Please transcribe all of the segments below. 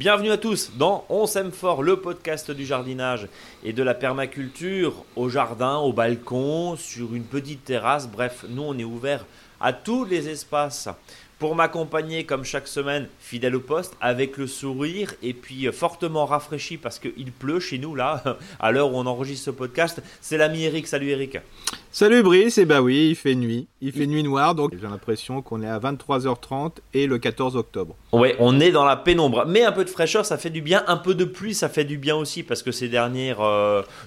Bienvenue à tous dans On sème fort, le podcast du jardinage et de la permaculture au jardin, au balcon, sur une petite terrasse. Bref, nous on est ouvert à tous les espaces. Pour m'accompagner comme chaque semaine, fidèle au poste, avec le sourire et puis fortement rafraîchi parce qu'il pleut chez nous là, à l'heure où on enregistre ce podcast, c'est l'ami Eric. Salut Eric. Salut Brice, et bah oui, il fait nuit noire, donc j'ai l'impression qu'on est à 23h30 et le 14 octobre. Ouais, on est dans la pénombre, mais un peu de fraîcheur, ça fait du bien, un peu de pluie, ça fait du bien aussi, parce que ces dernières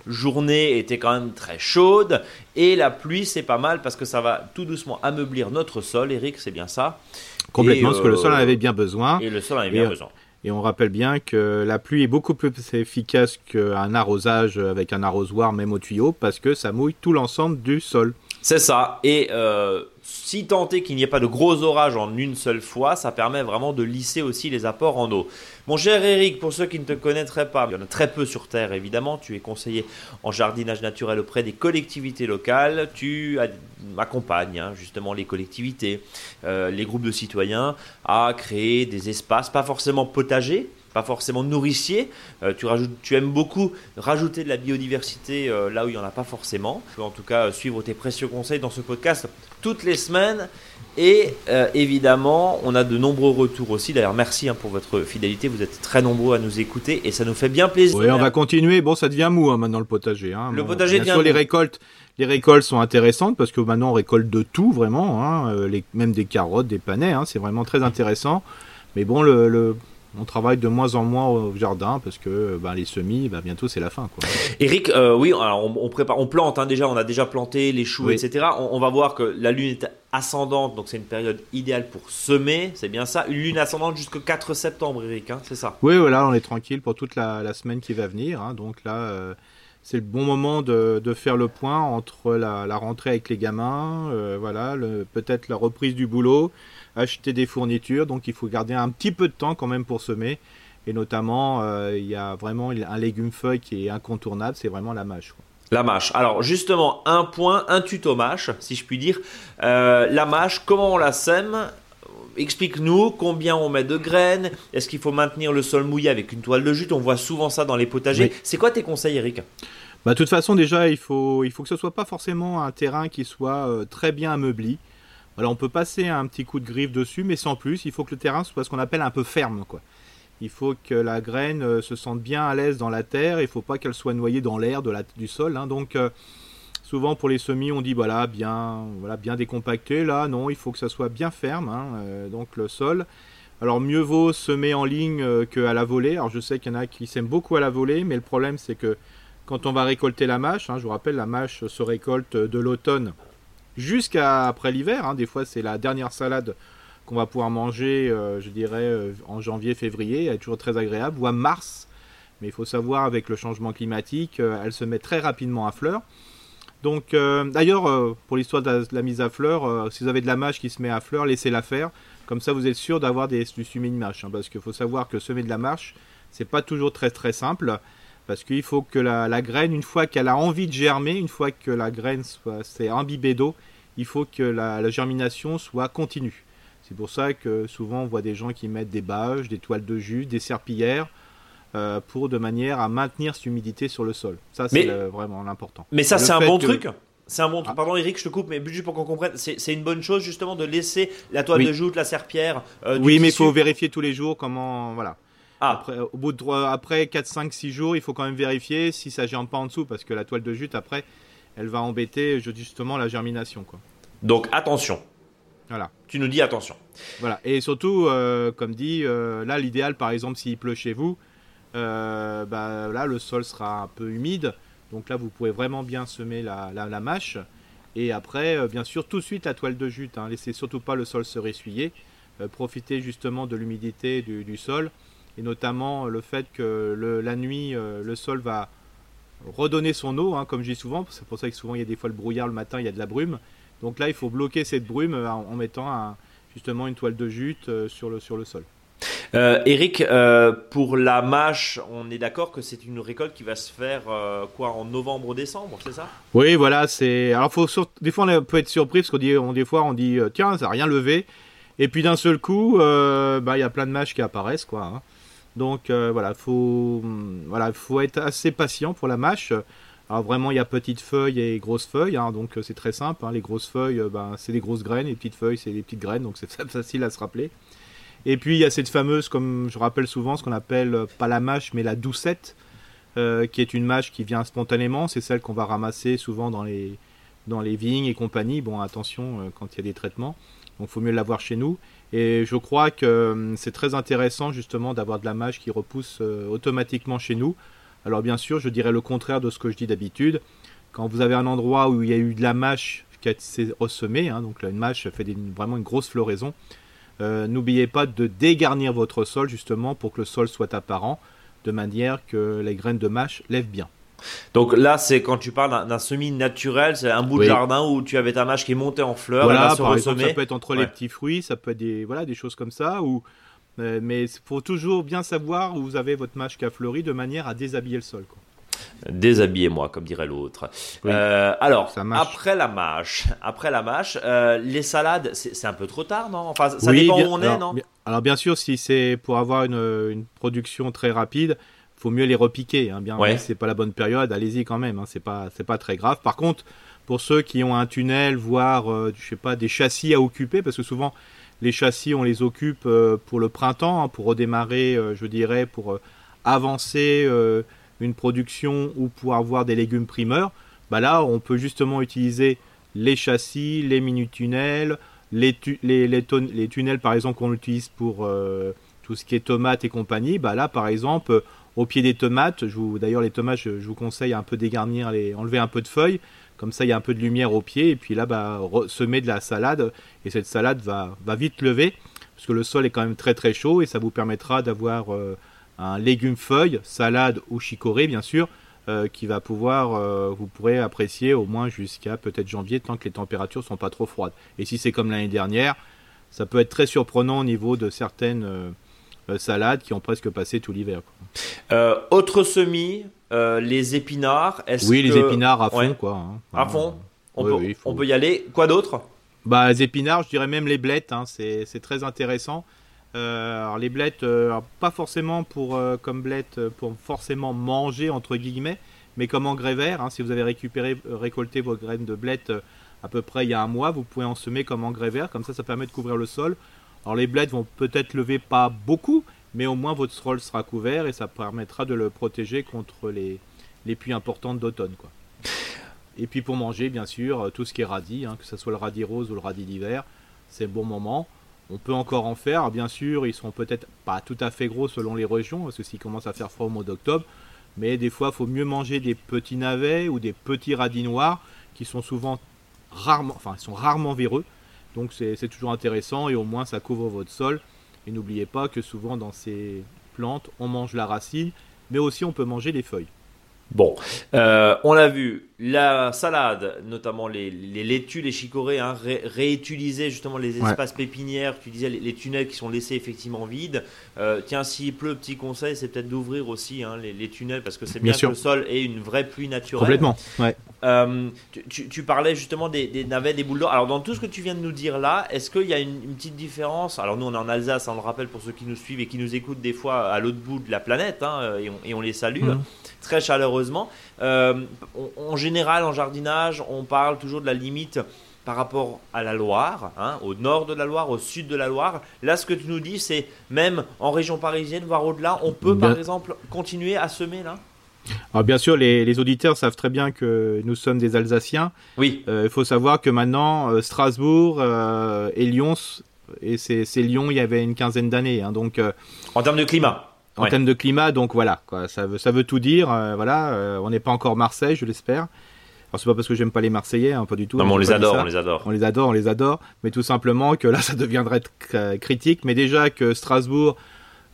journées étaient quand même très chaudes, et la pluie c'est pas mal, parce que ça va tout doucement ameublir notre sol, Eric, c'est bien ça. Complètement, parce que le sol en avait bien besoin. Et le sol en avait bien besoin. Et on rappelle bien que la pluie est beaucoup plus efficace qu'un arrosage avec un arrosoir, même au tuyau, parce que ça mouille tout l'ensemble du sol. C'est ça. Et si tant est qu'il n'y ait pas de gros orages en une seule fois, ça permet vraiment de lisser aussi les apports en eau. Mon cher Eric, pour ceux qui ne te connaîtraient pas, il y en a très peu sur Terre évidemment, tu es conseiller en jardinage naturel auprès des collectivités locales, tu accompagnes justement les collectivités, les groupes de citoyens à créer des espaces, pas forcément potagers, pas forcément nourricier, tu aimes beaucoup rajouter de la biodiversité là où il n'y en a pas forcément. Je veux en tout cas suivre tes précieux conseils dans ce podcast toutes les semaines et évidemment on a de nombreux retours aussi. D'ailleurs merci pour votre fidélité, vous êtes très nombreux à nous écouter et ça nous fait bien plaisir. Oui, on va continuer, bon ça devient mou maintenant le potager. Le potager devient mou. Les récoltes sont intéressantes parce que maintenant on récolte de tout vraiment, même des carottes, des panais, c'est vraiment très intéressant. Mais bon on travaille de moins en moins au jardin parce que les semis, bientôt c'est la fin, quoi. Eric, oui, alors on prépare, on plante déjà, on a déjà planté les choux, oui. Etc. On va voir que la lune est ascendante, donc c'est une période idéale pour semer, c'est bien ça. Une lune ascendante jusqu'au 4 septembre, Eric, c'est ça. Oui, voilà, on est tranquille pour toute la semaine qui va venir. Donc là, c'est le bon moment de faire le point entre la rentrée avec les gamins, peut-être la reprise du boulot, acheter des fournitures, donc il faut garder un petit peu de temps quand même pour semer. Et notamment, il y a vraiment un légume-feuille qui est incontournable, c'est vraiment la mâche, quoi. La mâche. Alors justement, un point, un tuto mâche, si je puis dire. La mâche, comment on la sème ? Explique-nous combien on met de graines, est-ce qu'il faut maintenir le sol mouillé avec une toile de jute ? On voit souvent ça dans les potagers. Oui. C'est quoi tes conseils, Eric ? De toute façon, déjà, il faut que ce soit pas forcément un terrain qui soit très bien ameubli. Alors, on peut passer un petit coup de griffe dessus, mais sans plus. Il faut que le terrain soit ce qu'on appelle un peu ferme, quoi. Il faut que la graine se sente bien à l'aise dans la terre. Il ne faut pas qu'elle soit noyée dans l'air du sol. Donc, souvent pour les semis, on dit bien décompacté. Là, non, il faut que ça soit bien ferme. Donc, le sol. Alors, mieux vaut semer en ligne qu'à la volée. Alors, je sais qu'il y en a qui sèment beaucoup à la volée, mais le problème, c'est que quand on va récolter la mâche, je vous rappelle, la mâche se récolte de l'automne jusqu'à après l'hiver, Des fois c'est la dernière salade qu'on va pouvoir manger, en janvier, février, elle est toujours très agréable, ou à mars, mais il faut savoir avec le changement climatique, elle se met très rapidement à fleur. Donc d'ailleurs, pour l'histoire de la mise à fleur, si vous avez de la mâche qui se met à fleur, laissez-la faire, comme ça vous êtes sûr d'avoir du semis de mâche, parce qu'il faut savoir que semer de la mâche, c'est pas toujours très très simple, parce qu'il faut que la graine, une fois qu'elle a envie de germer, une fois que la graine s'est imbibée d'eau, il faut que la germination soit continue. C'est pour ça que souvent on voit des gens qui mettent des bâches, des toiles de jute, des serpillères, de manière à maintenir cette humidité sur le sol. Ça, c'est vraiment l'important. Mais ça, c'est un bon truc. C'est un bon truc. Pardon Eric, je te coupe, mais juste pour qu'on comprenne, c'est une bonne chose justement de laisser la toile de jute, la serpillère. Oui, mais il faut vérifier tous les jours comment... Voilà. Après, après 4, 5, 6 jours, il faut quand même vérifier si ça ne germe pas en dessous parce que la toile de jute, après, elle va embêter justement la germination, quoi. Donc, attention. Voilà. Tu nous dis attention. Voilà. Et surtout, comme dit, là, l'idéal, par exemple, s'il pleut chez vous, là, le sol sera un peu humide. Donc là, vous pouvez vraiment bien semer la mâche. Et après, bien sûr, tout de suite, la toile de jute. Laissez surtout pas le sol se ressuyer. Profitez justement de l'humidité du sol. Et notamment le fait que la nuit, le sol va redonner son eau, comme je dis souvent. C'est pour ça que souvent, il y a des fois le brouillard, le matin, il y a de la brume. Donc là, il faut bloquer cette brume en mettant justement une toile de jute sur le sol. Eric, pour la mâche, on est d'accord que c'est une récolte qui va se faire en novembre ou décembre, c'est ça ? Oui, voilà. Alors, des fois, on peut être surpris parce qu'on dit tiens, ça n'a rien levé. Et puis d'un seul coup, y a plein de mâches qui apparaissent, quoi. Donc voilà, faut être assez patient pour la mâche. Alors vraiment, il y a petites feuilles et grosses feuilles, hein, donc c'est très simple. Hein, les grosses feuilles, c'est des grosses graines, et les petites feuilles, c'est des petites graines, donc c'est facile à se rappeler. Et puis il y a cette fameuse, comme je rappelle souvent, ce qu'on appelle pas la mâche, mais la doucette, qui est une mâche qui vient spontanément. C'est celle qu'on va ramasser souvent dans les vignes et compagnie. Bon, attention quand il y a des traitements, donc faut mieux l'avoir chez nous. Et je crois que c'est très intéressant justement d'avoir de la mâche qui repousse automatiquement chez nous. Alors bien sûr, je dirais le contraire de ce que je dis d'habitude. Quand vous avez un endroit où il y a eu de la mâche qui s'est ressemée, hein, donc là, une mâche fait vraiment une grosse floraison, n'oubliez pas de dégarnir votre sol justement pour que le sol soit apparent, de manière que les graines de mâche lèvent bien. Donc là, c'est quand tu parles d'un semis naturel, c'est un bout de jardin où tu avais ta mâche qui montait en fleurs. Voilà, là, par exemple, ça peut être entre les petits fruits, ça peut être des choses comme ça. Ou, mais il faut toujours bien savoir où vous avez votre mâche qui a fleuri, de manière à déshabiller le sol, quoi. Déshabillez-moi, comme dirait l'autre. Oui. Alors, après la mâche, les salades, c'est un peu trop tard, non ? Enfin, ça dépend où on est, non ? Alors bien sûr, si c'est pour avoir une production très rapide, faut mieux les repiquer, hein, bien. Ouais. C'est pas la bonne période, allez-y quand même, hein, c'est pas très grave. Par contre, pour ceux qui ont un tunnel, voire je sais pas, des châssis à occuper, parce que souvent les châssis on les occupe pour le printemps, hein, pour redémarrer, je dirais, pour avancer une production ou pour avoir des légumes primeurs. Bah là, on peut justement utiliser les châssis, les mini-tunnels, les tunnels par exemple qu'on utilise pour tout ce qui est tomates et compagnie. Bah là, par exemple, au pied des tomates, d'ailleurs les tomates, je vous conseille un peu dégarnir, enlever un peu de feuilles, comme ça il y a un peu de lumière au pied, et puis là semer de la salade, et cette salade va vite lever, parce que le sol est quand même très très chaud, et ça vous permettra d'avoir un légume feuille, salade ou chicorée bien sûr, qui va pouvoir, vous pourrez apprécier au moins jusqu'à peut-être janvier, tant que les températures sont pas trop froides. Et si c'est comme l'année dernière, ça peut être très surprenant au niveau de certaines salades qui ont presque passé tout l'hiver, quoi. Autre semis, les épinards. Les épinards à fond, quoi. Hein. À fond. On peut y aller. Quoi d'autre ? Les épinards, je dirais même les blettes. Hein. C'est très intéressant. Alors les blettes, pas forcément comme blettes pour forcément manger entre guillemets, mais comme engrais vert. Hein. Si vous avez récolté vos graines de blettes à peu près il y a un mois, vous pouvez en semer comme engrais vert. Comme ça permet de couvrir le sol. Alors les blettes vont peut-être lever pas beaucoup, mais au moins votre sol sera couvert et ça permettra de le protéger contre les pluies importantes d'automne, quoi. Et puis pour manger, bien sûr, tout ce qui est radis, hein, que ce soit le radis rose ou le radis d'hiver, c'est le bon moment. On peut encore en faire, bien sûr, ils seront peut-être pas tout à fait gros selon les régions, parce que s'il commence à faire froid au mois d'octobre, mais des fois il faut mieux manger des petits navets ou des petits radis noirs qui sont rarement véreux. Donc c'est toujours intéressant et au moins ça couvre votre sol. Et n'oubliez pas que souvent dans ces plantes, on mange la racine, mais aussi on peut manger les feuilles. Bon, on l'a vu, la salade, notamment les laitues, les chicorées, hein, réutiliser justement les espaces pépinières. Tu disais les tunnels qui sont laissés effectivement vides. Tiens, s'il pleut, petit conseil, c'est peut-être d'ouvrir aussi, hein, les tunnels, parce que c'est bien que le sol ait une vraie pluie naturelle. Complètement, ouais. Tu parlais justement des navets, des boules d'or. Alors dans tout ce que tu viens de nous dire là, est-ce qu'il y a une petite différence ? Alors nous on est en Alsace, on le rappelle pour ceux qui nous suivent et qui nous écoutent des fois à l'autre bout de la planète, hein, et on les salue très chaleureusement. En général, en jardinage, on parle toujours de la limite par rapport à la Loire, hein, au nord de la Loire, au sud de la Loire. Là, ce que tu nous dis, c'est même en région parisienne, voire au-delà, on peut par exemple continuer à semer là ? Alors bien sûr, les auditeurs savent très bien que nous sommes des Alsaciens. Oui. Il faut savoir que maintenant, Strasbourg et Lyon, et c'est Lyon il y avait une quinzaine d'années. Hein, donc, en termes de climat. En termes de climat, donc voilà, quoi, ça veut tout dire. On n'est pas encore Marseille, je l'espère. Alors c'est pas parce que j'aime pas les Marseillais, hein, pas du tout. Non, mais on les adore. Mais tout simplement que là, ça deviendrait critique. Mais déjà que Strasbourg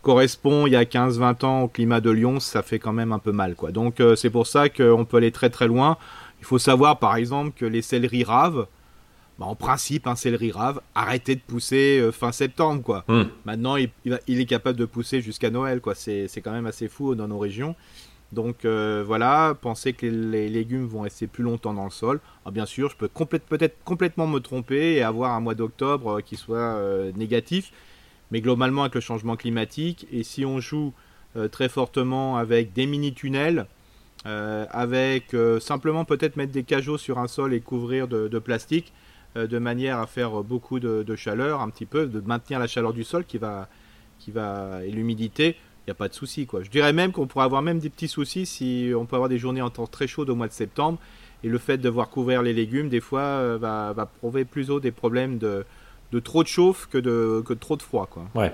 correspond il y a 15-20 ans au climat de Lyon, ça fait quand même un peu mal, quoi. Donc c'est pour ça qu'on peut aller très très loin. Il faut savoir par exemple que les céleris raves, en principe un céleri rave, arrêtez de pousser fin septembre, quoi. Maintenant il est capable de pousser jusqu'à Noël, quoi. C'est quand même assez fou dans nos régions. Donc voilà, pensez que les légumes vont rester plus longtemps dans le sol. Alors, bien sûr, je peux peut-être complètement me tromper et avoir un mois d'octobre qui soit négatif. Mais globalement, avec le changement climatique, et si on joue très fortement avec des mini-tunnels, avec simplement peut-être mettre des cajots sur un sol et couvrir de plastique, de manière à faire beaucoup de chaleur, un petit peu, de maintenir la chaleur du sol qui va et l'humidité. Il n'y a pas de souci, quoi. Je dirais même qu'on pourrait avoir même des petits soucis si on peut avoir des journées en temps très chaudes au mois de septembre, et le fait de devoir couvrir les légumes des fois va provoquer plus haut des problèmes de trop de chauffe que de trop de froid, quoi. Ouais.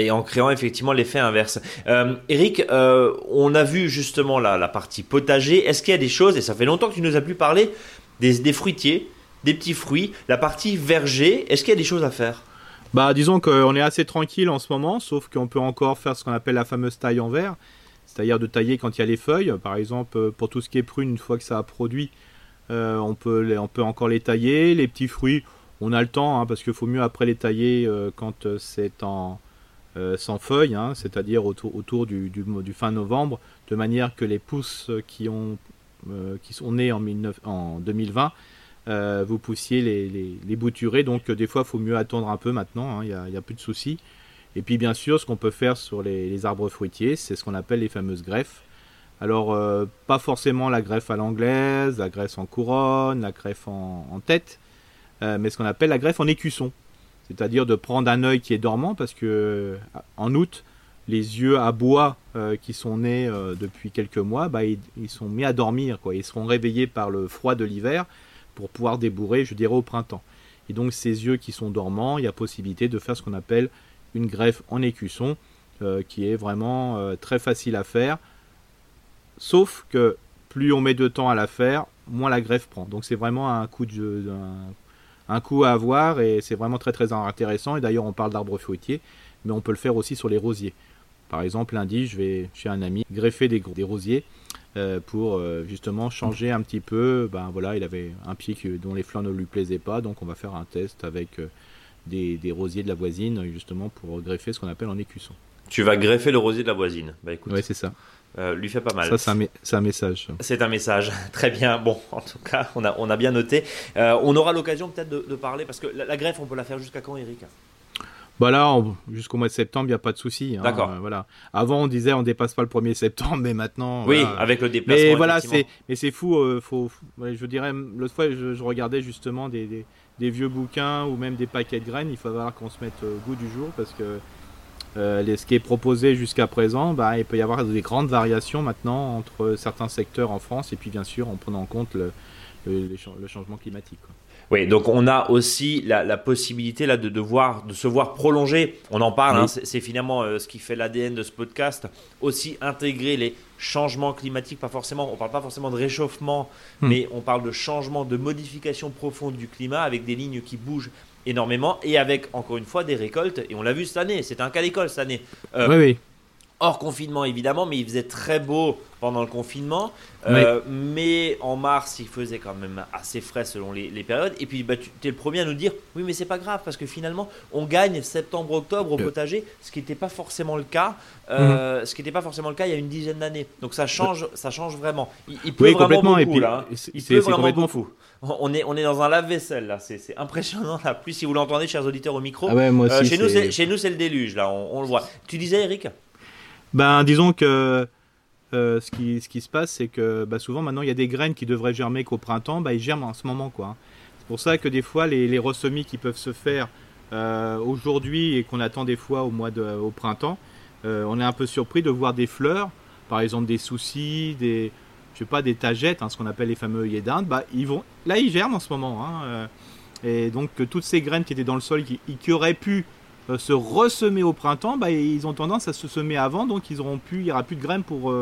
Et en créant effectivement l'effet inverse. Eric, on a vu justement la partie potager. Est-ce qu'il y a des choses, et ça fait longtemps que tu nous as plus parlé, des fruitiers, des petits fruits, la partie verger, est-ce qu'il y a des choses à faire ? Bah, disons qu'on est assez tranquille en ce moment, sauf qu'on peut encore faire ce qu'on appelle la fameuse taille en verre, c'est-à-dire de tailler quand il y a les feuilles. Par exemple, pour tout ce qui est prune, une fois que ça a produit, on peut encore les tailler. Les petits fruits, on a le temps, hein, parce qu'il faut mieux après les tailler quand c'est sans feuilles, hein, c'est-à-dire autour du fin novembre, de manière que les pousses qui sont nées en 2020, vous poussiez les bouturer. Donc des fois il faut mieux attendre un peu maintenant, il n'y a plus de soucis. Et puis bien sûr, ce qu'on peut faire sur les arbres fruitiers, c'est ce qu'on appelle les fameuses greffes. Alors pas forcément la greffe à l'anglaise, la greffe en couronne, la greffe en tête, mais ce qu'on appelle la greffe en écusson, c'est-à-dire de prendre un œil qui est dormant, parce que en août, les yeux à bois qui sont nés depuis quelques mois, bah, ils sont mis à dormir, quoi. Ils seront réveillés par le froid de l'hiver pour pouvoir débourrer, je dirais, au printemps. Et donc, ces yeux qui sont dormants, il y a possibilité de faire ce qu'on appelle une greffe en écusson, qui est vraiment très facile à faire. Sauf que plus on met de temps à la faire, moins la greffe prend. Donc, c'est vraiment un coup à avoir, et c'est vraiment très, très intéressant. Et d'ailleurs, on parle d'arbres fruitiers, mais on peut le faire aussi sur les rosiers. Par exemple, lundi, je vais chez un ami greffer des rosiers pour justement changer un petit peu. Ben voilà, il avait un pied dont les flancs ne lui plaisaient pas, donc on va faire un test avec des rosiers de la voisine, justement pour greffer ce qu'on appelle en écusson. Tu vas greffer le rosier de la voisine. Bah écoute. Oui, c'est ça. Lui fait pas mal. Ça, c'est un message. C'est un message. Très bien. Bon, en tout cas, on a bien noté. On aura l'occasion peut-être de parler, parce que la greffe, on peut la faire jusqu'à quand, Eric ? Bah là, jusqu'au mois de septembre, il n'y a pas de souci. Hein, d'accord. Voilà. Avant, on disait on dépasse pas le 1er septembre, mais maintenant. Oui, voilà, avec le déplacement. Mais voilà, c'est fou. Je dirais, l'autre fois, je regardais justement des vieux bouquins ou même des paquets de graines. Il faut falloir qu'on se mette au goût du jour, parce que ce qui est proposé jusqu'à présent, bah, il peut y avoir des grandes variations maintenant entre certains secteurs en France, et puis bien sûr en prenant en compte le changement climatique, quoi. Oui, donc on a aussi la possibilité là de se voir prolonger. On en parle, hein, c'est finalement ce qui fait l'ADN de ce podcast. Aussi intégrer les changements climatiques, pas forcément, on parle pas forcément de réchauffement, mais on parle de changement, de modification profonde du climat, avec des lignes qui bougent énormément, et avec, encore une fois, des récoltes. Et on l'a vu cette année, c'était un cas d'école cette année. Oui. Hors confinement, évidemment, mais il faisait très beau pendant le confinement. Mais en mars, il faisait quand même assez frais selon les périodes. Et puis, bah, tu es le premier à nous dire oui, mais c'est pas grave, parce que finalement, on gagne septembre-octobre au potager, ce qui n'était pas forcément le cas. Ce qui n'était pas forcément le cas il y a une dizaine d'années. Donc ça change vraiment. Il peut vraiment beaucoup, et puis, là. Hein. Il peut vraiment complètement beaucoup. Fou. On est dans un lave-vaisselle là. C'est impressionnant la pluie. Si vous l'entendez, chers auditeurs, au micro. Ah ouais, moi aussi, chez nous, c'est le déluge là. On le voit. Tu disais, Eric. Ben, disons que ce qui se passe, c'est que ben, souvent maintenant il y a des graines qui devraient germer qu'au printemps, ben, ils germent en ce moment, quoi. C'est pour ça que des fois les ressemis qui peuvent se faire aujourd'hui, et qu'on attend des fois au printemps, on est un peu surpris de voir des fleurs, par exemple des soucis, des tagettes, hein, ce qu'on appelle les fameux œillets d'Inde, ben, ils germent en ce moment, hein, et donc toutes ces graines qui étaient dans le sol qui auraient pu se ressemer au printemps, bah, ils ont tendance à se semer avant, donc il n'y aura plus de graines pour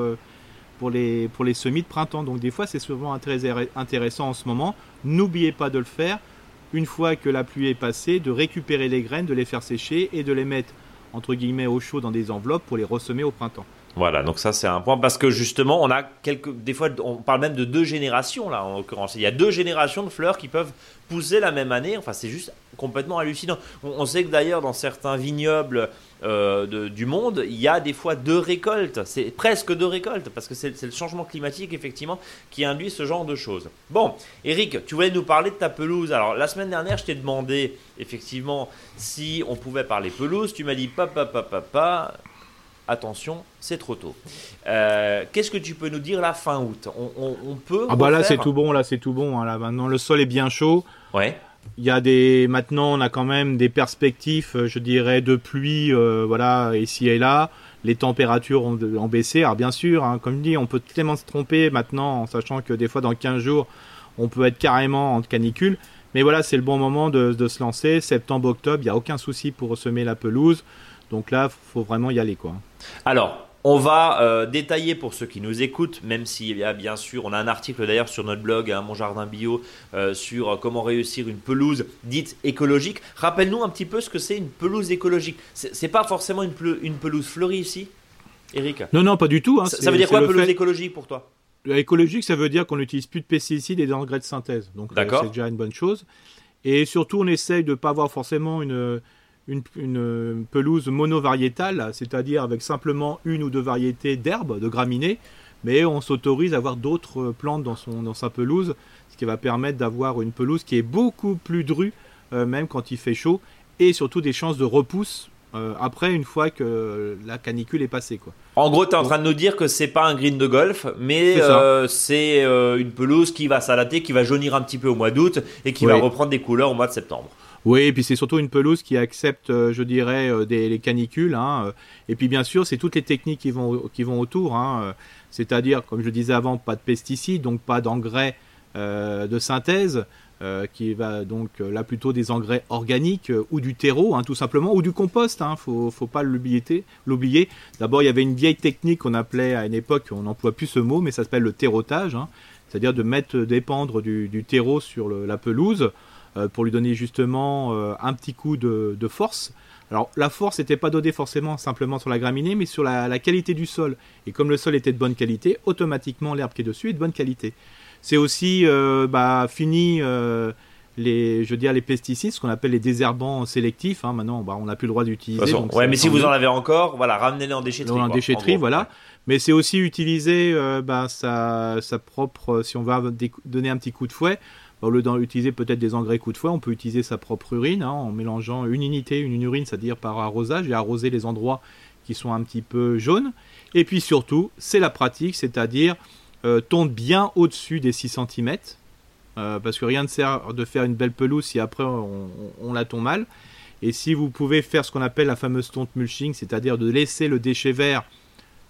les semis de printemps. Donc des fois, c'est souvent très intéressant en ce moment. N'oubliez pas de le faire, une fois que la pluie est passée, de récupérer les graines, de les faire sécher et de les mettre, entre guillemets, au chaud dans des enveloppes pour les ressemer au printemps. Voilà, donc ça c'est un point, parce que justement on a des fois on parle même de deux générations là, en l'occurrence il y a deux générations de fleurs qui peuvent pousser la même année, enfin c'est juste complètement hallucinant. On sait que d'ailleurs dans certains vignobles du monde, il y a des fois deux récoltes, c'est presque deux récoltes, parce que c'est le changement climatique effectivement qui induit ce genre de choses. Bon, Eric, tu voulais nous parler de ta pelouse. Alors la semaine dernière je t'ai demandé effectivement si on pouvait parler pelouse, tu m'as dit papa. attention, c'est trop tôt. Qu'est-ce que tu peux nous dire là, fin août ? On peut Ah bah refaire... là c'est tout bon. Hein, là, maintenant, le sol est bien chaud. Ouais. Il y a des... Maintenant, on a quand même des perspectives, je dirais, de pluie, voilà, ici et là. Les températures ont baissé. Alors bien sûr, hein, comme je dis, on peut tellement se tromper maintenant, en sachant que des fois, dans 15 jours, on peut être carrément en canicule. Mais voilà, c'est le bon moment de se lancer. Septembre, octobre, il n'y a aucun souci pour ressemer la pelouse. Donc là, il faut vraiment y aller, quoi. Alors, on va détailler pour ceux qui nous écoutent, même s'il y a bien sûr, on a un article d'ailleurs sur notre blog, hein, Mon Jardin Bio, sur comment réussir une pelouse dite écologique. Rappelle-nous un petit peu ce que c'est une pelouse écologique. C'est pas forcément une pelouse fleurie ici, Eric ? Non, pas du tout. Hein. Ça veut dire quoi, pelouse écologique pour toi ? Écologique, ça veut dire qu'on n'utilise plus de pesticides et d'engrais de synthèse. Donc c'est déjà une bonne chose. Et surtout, on essaye de ne pas avoir forcément une pelouse monovariétale, c'est-à-dire avec simplement une ou deux variétés d'herbes, de graminées, mais on s'autorise à avoir d'autres plantes dans sa pelouse, ce qui va permettre d'avoir une pelouse qui est beaucoup plus drue, même quand il fait chaud, et surtout des chances de repousse après, une fois que la canicule est passée, quoi. En gros, tu es en train de nous dire que c'est pas un green de golf, mais c'est une pelouse qui va s'alater, qui va jaunir un petit peu au mois d'août et qui va reprendre des couleurs au mois de septembre. Oui, et puis c'est surtout une pelouse qui accepte, je dirais, les canicules. Hein. Et puis bien sûr, c'est toutes les techniques qui vont autour. Hein. C'est-à-dire, comme je disais avant, pas de pesticides, donc pas d'engrais de synthèse. Qui va donc là plutôt des engrais organiques ou du terreau, hein, tout simplement, ou du compost, hein, faut pas l'oublier. D'abord, il y avait une vieille technique qu'on appelait à une époque, on n'emploie plus ce mot, mais ça s'appelle le terrotage, hein, c'est-à-dire d'épandre du terreau sur la pelouse pour lui donner justement un petit coup de force. Alors la force n'était pas donnée forcément simplement sur la graminée, mais sur la qualité du sol. Et comme le sol était de bonne qualité, automatiquement l'herbe qui est dessus est de bonne qualité. C'est aussi fini les pesticides, ce qu'on appelle les désherbants sélectifs. Hein. Maintenant, on n'a plus le droit d'utiliser. Mais si vous en avez encore, voilà, ramenez-les en déchetterie. En déchetterie, voilà. Ouais. Mais c'est aussi utiliser sa propre. Si on va donner un petit coup de fouet, au lieu d'utiliser peut-être des engrais coup de fouet, on peut utiliser sa propre urine, hein, en mélangeant une urine, c'est-à-dire par arrosage, et arroser les endroits qui sont un petit peu jaunes. Et puis surtout, c'est la pratique, c'est-à-dire tombe bien au-dessus des 6 cm, parce que rien ne sert de faire une belle pelouse si après on la tombe mal. Et si vous pouvez faire ce qu'on appelle la fameuse tonte mulching, c'est-à-dire de laisser le déchet vert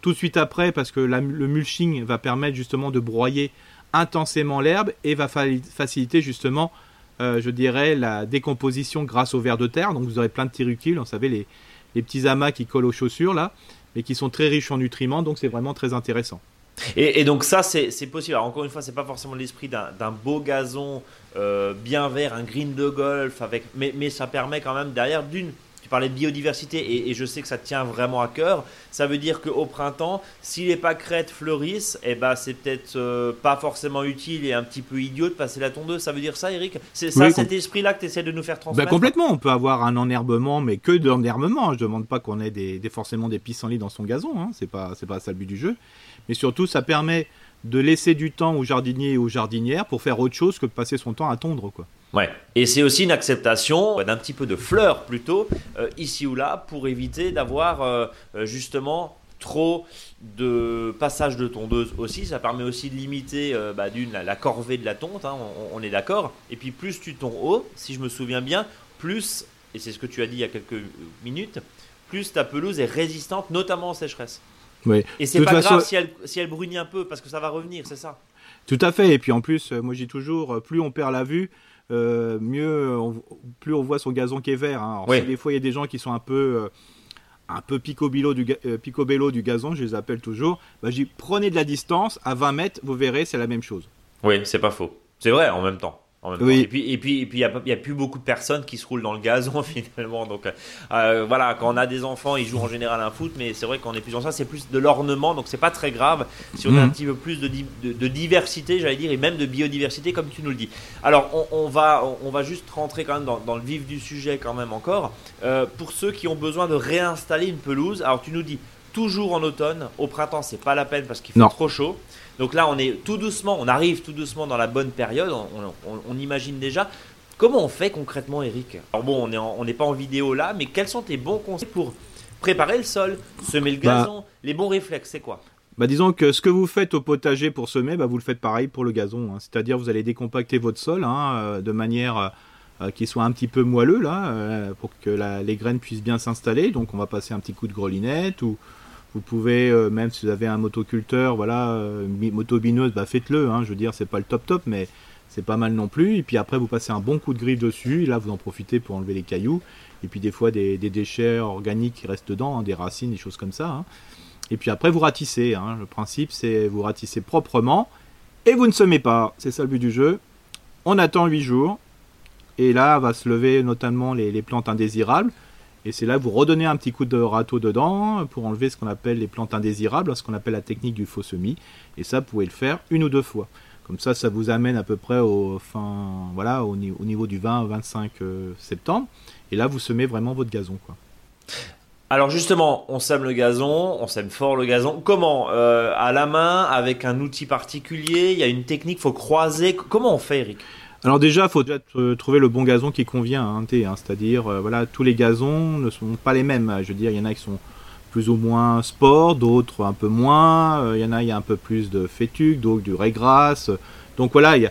tout de suite après, parce que le mulching va permettre justement de broyer intensément l'herbe et va faciliter justement, je dirais, la décomposition grâce au vers de terre. Donc vous aurez plein de petits rucules, vous savez, les petits amas qui collent aux chaussures là, mais qui sont très riches en nutriments, donc c'est vraiment très intéressant. Et donc ça c'est possible. Alors encore une fois, c'est pas forcément l'esprit d'un beau gazon bien vert, un green de golf avec, mais ça permet quand même derrière tu parlais de biodiversité et je sais que ça tient vraiment à cœur. Ça veut dire qu'au printemps, si les pâquerettes fleurissent, c'est peut-être pas forcément utile et un petit peu idiot de passer la tondeuse. Ça veut dire ça, Eric ? C'est ça, cet esprit-là que tu essaies de nous faire transmettre ? Complètement. On peut avoir un enherbement, mais que de l'enherbement. Je demande pas qu'on ait forcément des pissenlits dans son gazon. Hein. C'est pas ça le but du jeu. Mais surtout, ça permet de laisser du temps aux jardiniers et aux jardinières pour faire autre chose que de passer son temps à tondre, quoi. Ouais. Et c'est aussi une acceptation d'un petit peu de fleurs plutôt, ici ou là, pour éviter d'avoir justement trop de passages de tondeuse aussi. Ça permet aussi de limiter la corvée de la tonte, hein, on est d'accord. Et puis plus tu tonds haut, si je me souviens bien, plus, et c'est ce que tu as dit il y a quelques minutes, plus ta pelouse est résistante, notamment en sécheresse. Oui. Et c'est pas grave si elle brunit un peu, parce que ça va revenir, c'est ça ? Tout à fait. Et puis en plus, moi je dis toujours, plus on perd la vue, plus on voit son gazon qui est vert. Hein. Alors, Des fois il y a des gens qui sont un peu picobello du gazon, je les appelle toujours. Je dis prenez de la distance à 20 mètres, vous verrez, c'est la même chose. Oui, c'est pas faux. C'est vrai en même temps. Oui. Et puis il y a plus beaucoup de personnes qui se roulent dans le gazon finalement. Donc quand on a des enfants, ils jouent en général un foot, mais c'est vrai qu'on est plus dans ça, c'est plus de l'ornement, donc c'est pas très grave si on a un petit peu plus de diversité, j'allais dire, et même de biodiversité comme tu nous le dis. Alors on va juste rentrer quand même dans le vif du sujet quand même encore. Pour ceux qui ont besoin de réinstaller une pelouse, alors tu nous dis toujours en automne, au printemps c'est pas la peine parce qu'il fait trop chaud. Donc là, on arrive tout doucement dans la bonne période, on imagine déjà. Comment on fait concrètement, Eric ? Alors on n'est pas en vidéo là, mais quels sont tes bons conseils pour préparer le sol, semer le gazon, les bons réflexes, c'est quoi ? Disons que ce que vous faites au potager pour semer, vous le faites pareil pour le gazon. Hein. C'est-à-dire vous allez décompacter votre sol de manière qu'il soit un petit peu moelleux là, pour que les graines puissent bien s'installer. Donc on va passer un petit coup de grelinette ou vous pouvez, même si vous avez un motoculteur, motobineuse, faites-le. Je veux dire, c'est pas le top, mais c'est pas mal non plus. Et puis après, vous passez un bon coup de griffe dessus. Et là, vous en profitez pour enlever les cailloux. Et puis des fois, des déchets organiques qui restent dedans, des racines, des choses comme ça. Et puis après, vous ratissez. Le principe, c'est vous ratissez proprement et vous ne semez pas. C'est ça le but du jeu. On attend 8 jours. Et là, va se lever notamment les plantes indésirables. Et c'est là que vous redonnez un petit coup de râteau dedans pour enlever ce qu'on appelle les plantes indésirables, ce qu'on appelle la technique du faux semis. Et ça, vous pouvez le faire une ou deux fois. Comme ça, ça vous amène à peu près au niveau du 20-25 septembre. Et là, vous semez vraiment votre gazon, quoi. Alors justement, on sème le gazon, on sème fort le gazon. Comment ? À la main, avec un outil particulier, il y a une technique, il faut croiser. Comment on fait, Eric ? Alors déjà, il faut déjà trouver le bon gazon qui convient. C'est-à-dire, tous les gazons ne sont pas les mêmes. Je veux dire, il y en a qui sont plus ou moins sport, d'autres un peu moins. Il y a un peu plus de fétuque, d'autres du raigrasse. Donc voilà, il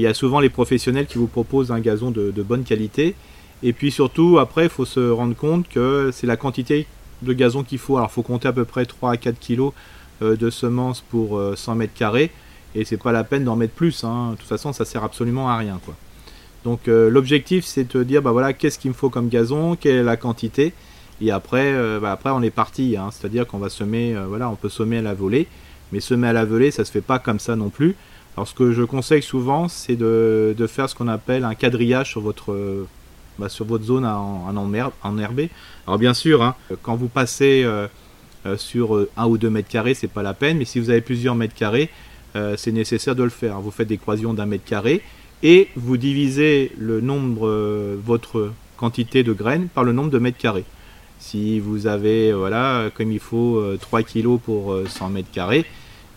y a souvent les professionnels qui vous proposent un gazon de bonne qualité. Et puis surtout, après, il faut se rendre compte que c'est la quantité de gazon qu'il faut. Alors, il faut compter à peu près 3 à 4 kilos de semences pour 100 mètres carrés. Et c'est pas la peine d'en mettre plus, De toute façon, ça sert absolument à rien, quoi. Donc l'objectif, c'est de dire, qu'est-ce qu'il me faut comme gazon, quelle est la quantité, et après, après on est parti, C'est-à-dire qu'on va semer, on peut semer à la volée, mais semer à la volée, ça se fait pas comme ça non plus. Alors ce que je conseille souvent, c'est de faire ce qu'on appelle un quadrillage sur votre zone enherbée. Alors bien sûr, quand vous passez sur 1 ou 2 mètres carrés, c'est pas la peine, mais si vous avez plusieurs mètres carrés, c'est nécessaire de le faire. Vous faites des croisillons d'un mètre carré et vous divisez le nombre, votre quantité de graines par le nombre de mètres carrés. Si vous avez, comme il faut 3 kg pour 100 mètres carrés,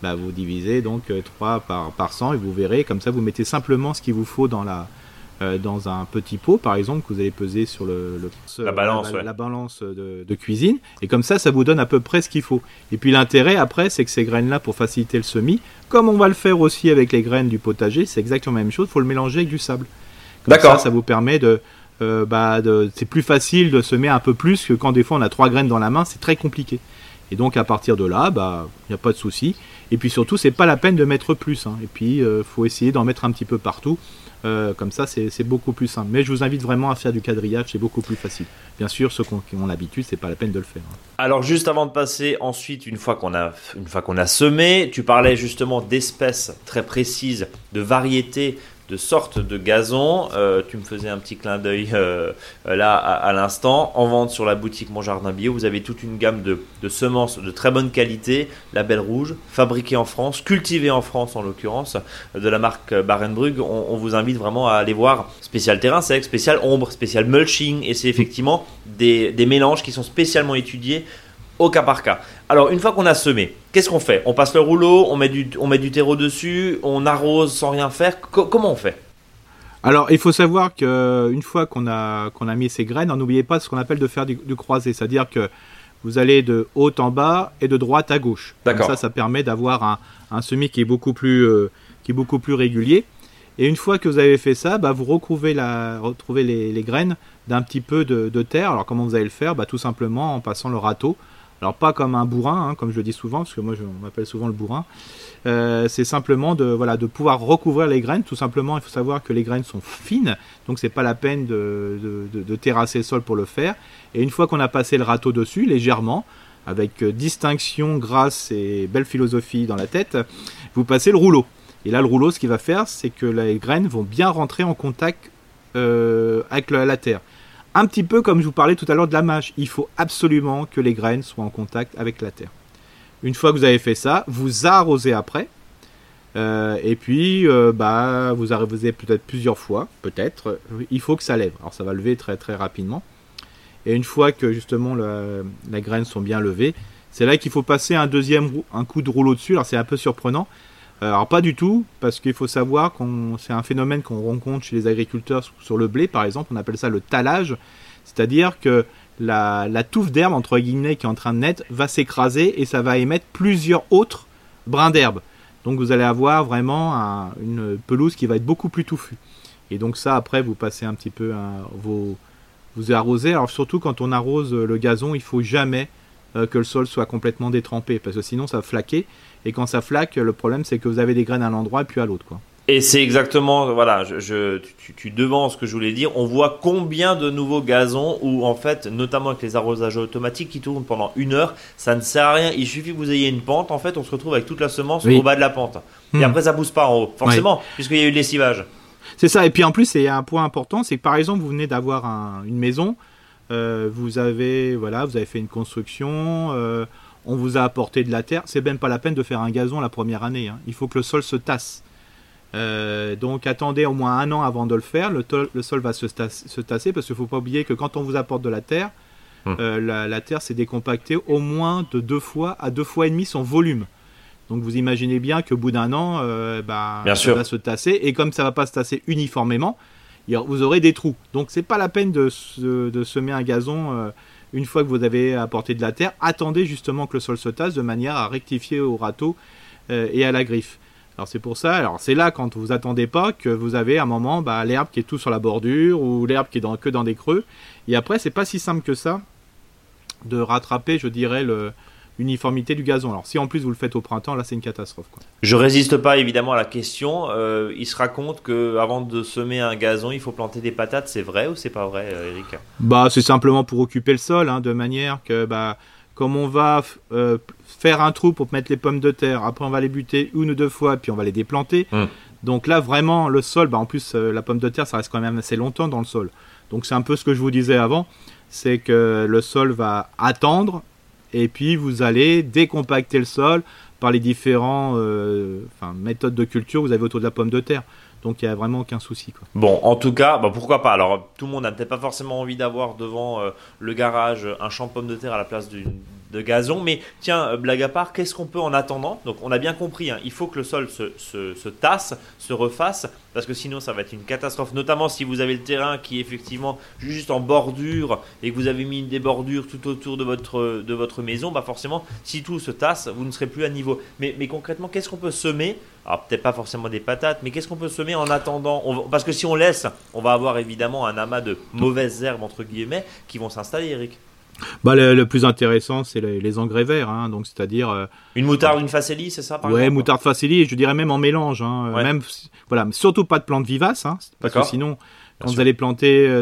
vous divisez donc 3 par 100 et vous verrez. Comme ça, vous mettez simplement ce qu'il vous faut dans un petit pot, par exemple, que vous allez peser sur la balance, la balance de cuisine. Et comme ça, ça vous donne à peu près ce qu'il faut. Et puis l'intérêt, après, c'est que ces graines-là, pour faciliter le semis, comme on va le faire aussi avec les graines du potager, c'est exactement la même chose, il faut le mélanger avec du sable. Comme d'accord. Ça vous permet c'est plus facile de semer un peu plus que quand des fois on a 3 graines dans la main, c'est très compliqué. Et donc à partir de là, il n'y a pas de souci. Et puis surtout, c'est pas la peine de mettre plus. Et puis, faut essayer d'en mettre un petit peu partout. Comme ça, c'est beaucoup plus simple. Mais je vous invite vraiment à faire du quadrillage, c'est beaucoup plus facile. Bien sûr, ceux qui ont l'habitude, c'est pas la peine de le faire. Alors, juste avant de passer, ensuite, une fois qu'on a semé, tu parlais justement d'espèces très précises, de variétés, de sortes de gazon. Tu me faisais un petit clin d'œil là à l'instant. En vente sur la boutique Mon Jardin Bio, vous avez toute une gamme de semences de très bonne qualité, label rouge, fabriquées en France, cultivées en France en l'occurrence, de la marque Barrenbrug. On vous invite vraiment à aller voir. Spécial terrain sec, spécial ombre, spécial mulching, et c'est effectivement des mélanges qui sont spécialement étudiés au cas par cas. Alors une fois qu'on a semé, qu'est-ce qu'on fait ? On passe le rouleau, on met du terreau dessus, on arrose sans rien faire. Comment on fait ? Alors il faut savoir qu'une fois qu'on a mis ces graines, n'oubliez pas ce qu'on appelle de faire du croisé. C'est-à-dire que vous allez de haut en bas et de droite à gauche. D'accord. Comme ça permet d'avoir un semis qui est beaucoup plus régulier. Et une fois que vous avez fait ça, vous retrouvez les graines d'un petit peu de terre. Alors comment vous allez le faire ? Tout simplement en passant le râteau. Alors pas comme un bourrin, comme je le dis souvent, parce que moi on m'appelle souvent le bourrin. C'est simplement de pouvoir recouvrir les graines. Tout simplement, il faut savoir que les graines sont fines, donc c'est pas la peine de terrasser le sol pour le faire. Et une fois qu'on a passé le râteau dessus, légèrement, avec distinction, grâce et belle philosophie dans la tête, vous passez le rouleau. Et là, le rouleau, ce qu'il va faire, c'est que les graines vont bien rentrer en contact avec la terre. Un petit peu comme je vous parlais tout à l'heure de la mâche, il faut absolument que les graines soient en contact avec la terre. Une fois que vous avez fait ça, vous arrosez après, et puis vous arrosez peut-être plusieurs fois, peut-être. Il faut que ça lève. Alors ça va lever très très rapidement. Et une fois que justement les graines sont bien levées, c'est là qu'il faut passer un coup de rouleau dessus. Alors c'est un peu surprenant. Alors pas du tout, parce qu'il faut savoir c'est un phénomène qu'on rencontre chez les agriculteurs sur le blé par exemple, on appelle ça le talage, c'est-à-dire que la touffe d'herbe, entre guillemets, qui est en train de naître, va s'écraser et ça va émettre plusieurs autres brins d'herbe. Donc vous allez avoir vraiment une pelouse qui va être beaucoup plus touffue. Et donc ça, après, vous passez un petit peu vous arrosez. Alors surtout quand on arrose le gazon, il ne faut jamais que le sol soit complètement détrempé, parce que sinon ça va flaquer. Et quand ça flaque, le problème c'est que vous avez des graines à l'endroit et puis à l'autre, quoi. Et c'est exactement, voilà, tu devances ce que je voulais dire. On voit combien de nouveaux gazons où, en fait, notamment avec les arrosages automatiques qui tournent pendant 1 heure, ça ne sert à rien. Il suffit que vous ayez une pente. En fait, on se retrouve avec toute la semence au bas de la pente. Et après, ça pousse pas en haut, forcément, puisqu'il y a eu le lessivage. C'est ça. Et puis, en plus, c'est un point important, c'est que, par exemple, vous venez d'avoir une maison. Vous avez fait une construction. On vous a apporté de la terre. C'est même pas la peine de faire un gazon la première année, hein. Il faut que le sol se tasse. Donc attendez au moins 1 an avant de le faire. Le sol va se tasser, parce qu'il ne faut pas oublier que quand on vous apporte de la terre, la terre s'est décompactée au moins de 2 fois à 2,5 fois son volume. Donc vous imaginez bien qu'au bout d'1 an, ça va se tasser. Et comme ça ne va pas se tasser uniformément, vous aurez des trous. Donc ce n'est pas la peine de semer un gazon une fois que vous avez apporté de la terre. Attendez justement que le sol se tasse de manière à rectifier au râteau et à la griffe. Alors c'est pour ça, c'est là quand vous attendez pas que vous avez à un moment l'herbe qui est tout sur la bordure ou l'herbe qui est dans des creux. Et après c'est pas si simple que ça de rattraper, je dirais, l'uniformité du gazon. Alors si en plus vous le faites au printemps, là c'est une catastrophe, quoi. Je résiste pas évidemment à la question. Il se raconte que avant de semer un gazon, il faut planter des patates. C'est vrai ou c'est pas vrai, Eric ? C'est simplement pour occuper le sol, hein, de manière que comme on va faire un trou pour mettre les pommes de terre, après on va les buter 1 ou 2 fois, puis on va les déplanter. Donc là vraiment le sol, en plus la pomme de terre ça reste quand même assez longtemps dans le sol. Donc c'est un peu ce que je vous disais avant, c'est que le sol va attendre et puis vous allez décompacter le sol par les différentes méthodes de culture que vous avez autour de la pomme de terre. Donc, il n'y a vraiment aucun souci, quoi. Bon, en tout cas, pourquoi pas. Alors, tout le monde n'a peut-être pas forcément envie d'avoir devant le garage un champ de pommes de terre à la place de gazon. Mais tiens, blague à part, qu'est-ce qu'on peut en attendant ? Donc, on a bien compris, hein, il faut que le sol se tasse, se refasse, parce que sinon, ça va être une catastrophe. Notamment si vous avez le terrain qui est effectivement juste en bordure et que vous avez mis des bordures tout autour de votre maison, forcément, si tout se tasse, vous ne serez plus à niveau. Mais concrètement, qu'est-ce qu'on peut semer ? Alors, peut-être pas forcément des patates, mais qu'est-ce qu'on peut semer en attendant ? Parce que si on laisse, on va avoir évidemment un amas de mauvaises herbes, entre guillemets, qui vont s'installer, Eric. Le plus intéressant, c'est les engrais verts, hein. Donc, c'est-à-dire... une moutarde, une facélie, c'est ça, par exemple ? Oui, moutarde, facélie, et je dirais même en mélange, hein. Ouais. Surtout pas de plantes vivaces, hein, parce que sinon, quand vous allez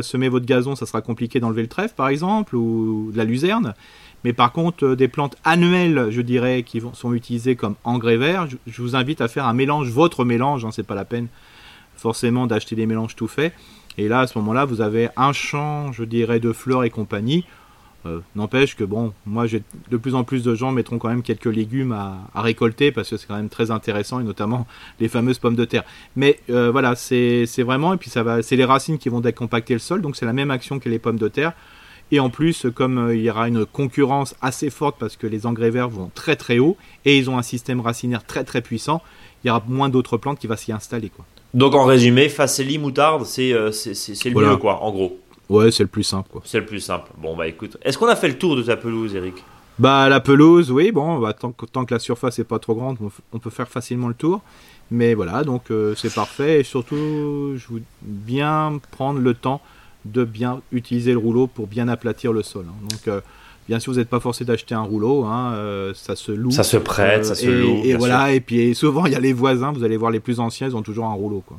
semer votre gazon, ça sera compliqué d'enlever le trèfle, par exemple, ou de la luzerne. Mais par contre, des plantes annuelles, je dirais, qui sont utilisées comme engrais verts, je vous invite à faire un mélange, votre mélange, hein, c'est pas la peine forcément d'acheter des mélanges tout faits. Et là, à ce moment-là, vous avez un champ, je dirais, de fleurs et compagnie. N'empêche que, moi, j'ai de plus en plus de gens mettront quand même quelques légumes à récolter, parce que c'est quand même très intéressant, et notamment les fameuses pommes de terre. Mais c'est vraiment, et puis c'est les racines qui vont décompacter le sol, donc c'est la même action que les pommes de terre. Et en plus, comme il y aura une concurrence assez forte parce que les engrais verts vont très très haut et ils ont un système racinaire très très puissant, il y aura moins d'autres plantes qui vont s'y installer, quoi. Donc en résumé, facélie, moutarde, c'est le mieux, quoi, en gros. Ouais, c'est le plus simple, quoi. C'est le plus simple. Bon, écoute, est-ce qu'on a fait le tour de ta pelouse, Eric ? La pelouse, oui, tant que la surface n'est pas trop grande, on peut faire facilement le tour. Mais voilà, donc c'est parfait. Et surtout, je veux bien prendre le temps de bien utiliser le rouleau pour bien aplatir le sol, hein. Donc bien sûr vous n'êtes pas forcé d'acheter un rouleau, hein, ça se loue, ça se prête, ça se loue, et voilà, sûr. Et puis souvent il y a les voisins, vous allez voir les plus anciens, ils ont toujours un rouleau, quoi.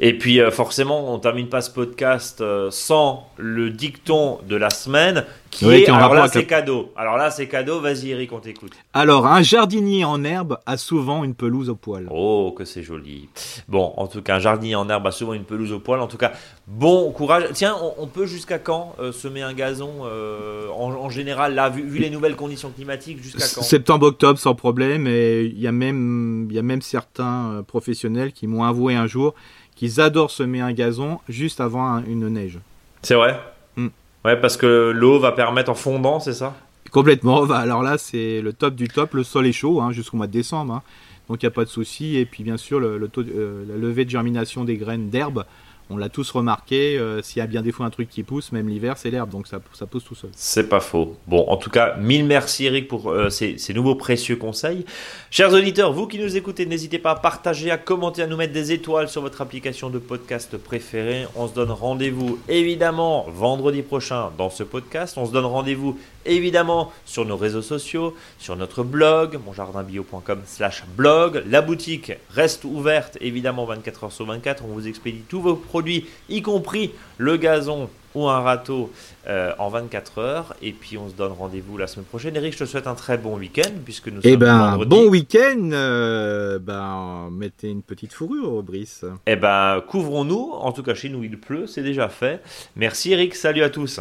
Et puis forcément on termine pas ce podcast sans le dicton de la semaine qui est alors là c'est cadeau. Alors là c'est cadeau, vas-y Eric, on t'écoute. Alors, un jardinier en herbe a souvent une pelouse au poil. Oh, que c'est joli. Bon, en tout cas, un jardinier en herbe a souvent une pelouse au poil. En tout cas, bon courage. Tiens, on peut jusqu'à quand semer un gazon en général, là, vu les nouvelles conditions climatiques, jusqu'à quand ? Septembre, octobre, sans problème. Et il y a même certains professionnels qui m'ont avoué un jour qu'ils adorent semer un gazon juste avant une neige. C'est vrai ? Ouais, parce que l'eau va permettre en fondant, c'est ça ? Complètement. Alors là, c'est le top du top. Le sol est chaud, hein, jusqu'au mois de décembre, hein. Donc, il n'y a pas de souci. Et puis, bien sûr, la levée de germination des graines d'herbe On l'a tous remarqué, s'il y a bien des fois un truc qui pousse, même l'hiver, c'est l'herbe, donc ça pousse tout seul. C'est pas faux. Bon, en tout cas, mille merci Eric pour ces nouveaux précieux conseils. Chers auditeurs, vous qui nous écoutez, n'hésitez pas à partager, à commenter, à nous mettre des étoiles sur votre application de podcast préférée. On se donne rendez-vous évidemment vendredi prochain dans ce podcast. On se donne rendez-vous évidemment sur nos réseaux sociaux, sur notre blog, monjardinbio.com/blog. La boutique reste ouverte évidemment 24h sur 24. On vous expédie tous vos produits, y compris le gazon ou un râteau en 24 heures. Et puis, on se donne rendez-vous la semaine prochaine. Eric, je te souhaite un très bon week-end puisque nous sommes vendredi. Bon week-end. Mettez une petite fourrure au Brice. Couvrons-nous. En tout cas, chez nous, il pleut. C'est déjà fait. Merci Eric. Salut à tous.